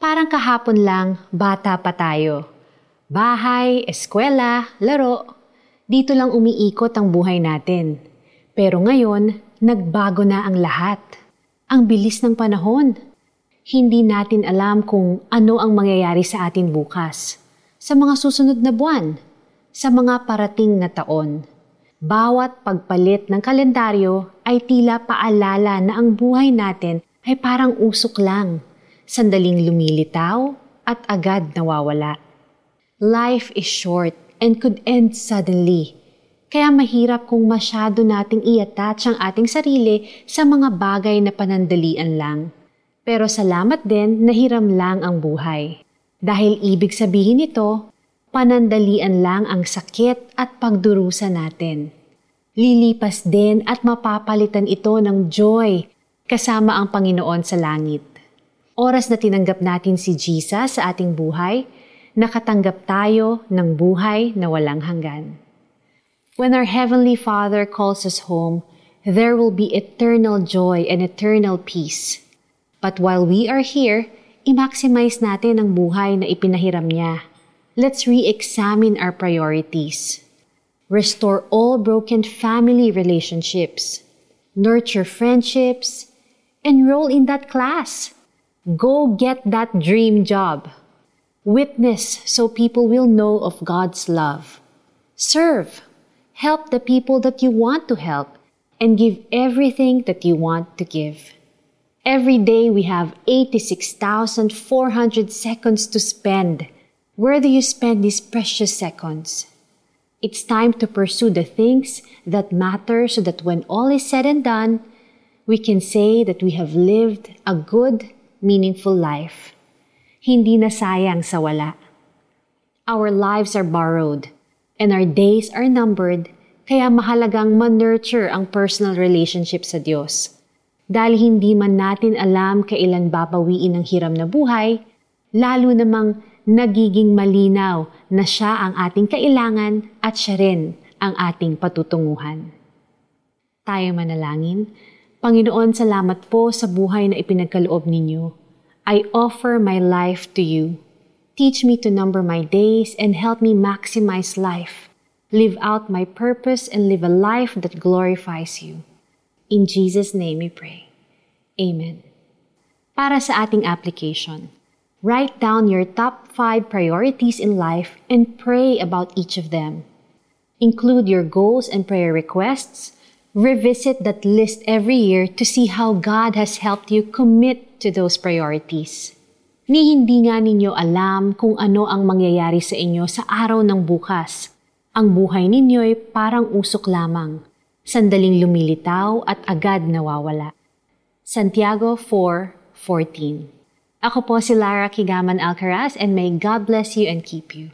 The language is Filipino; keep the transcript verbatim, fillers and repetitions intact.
parang kahapon lang bata pa tayo. Bahay, eskwela, laro, dito lang umiikot ang buhay natin. Pero ngayon, nagbago na ang lahat. Ang bilis ng panahon. Hindi natin alam kung ano ang mangyayari sa atin bukas, sa mga susunod na buwan, sa mga parating na taon. Bawat pagpalit ng kalendaryo ay tila paalala na ang buhay natin ay parang usok lang, sandaling lumilitaw at agad nawawala. Life is short and could end suddenly. Kaya mahirap kung masyado nating i-attach ang ating sarili sa mga bagay na panandalian lang. Pero salamat din na hiram lang ang buhay. Dahil ibig sabihin nito, panandalian lang ang sakit at pagdurusa natin. Lilipas din at mapapalitan ito ng joy kasama ang Panginoon sa langit. Oras na tinanggap natin si Jesus sa ating buhay, nakatanggap tayo ng buhay na walang hanggan. When our Heavenly Father calls us home, there will be eternal joy and eternal peace. But while we are here, i-maximize natin ang buhay na ipinahiram niya. Let's re-examine our priorities. Restore all broken family relationships. Nurture friendships. Enroll in that class. Go get that dream job. Witness so people will know of God's love. Serve. Help the people that you want to help, and give everything that you want to give. Every day we have eighty-six thousand four hundred seconds to spend. Where do you spend these precious seconds? It's time to pursue the things that matter so that when all is said and done, we can say that we have lived a good, meaningful life. Hindi na sayang sa wala. Our lives are borrowed. And our days are numbered, kaya mahalagang man-nurture ang personal relationship sa Diyos. Dahil hindi man natin alam kailan babawiin ang hiram na buhay, lalo namang nagiging malinaw na siya ang ating kailangan at siya rin ang ating patutunguhan. Tayo manalangin. Panginoon, salamat po sa buhay na ipinagkaloob ninyo. I offer my life to you. Teach me to number my days and help me maximize life. Live out my purpose and live a life that glorifies you. In Jesus' name we pray. Amen. Para sa ating application, write down your top five priorities in life and pray about each of them. Include your goals and prayer requests. Revisit that list every year to see how God has helped you commit to those priorities. Ni hindi nga ninyo alam kung ano ang mangyayari sa inyo sa araw ng bukas. Ang buhay ninyo'y parang usok lamang, sandaling lumilitaw at agad nawawala. Santiago four fourteen. Ako po si Lara Quigaman Alcaraz, and may God bless you and keep you.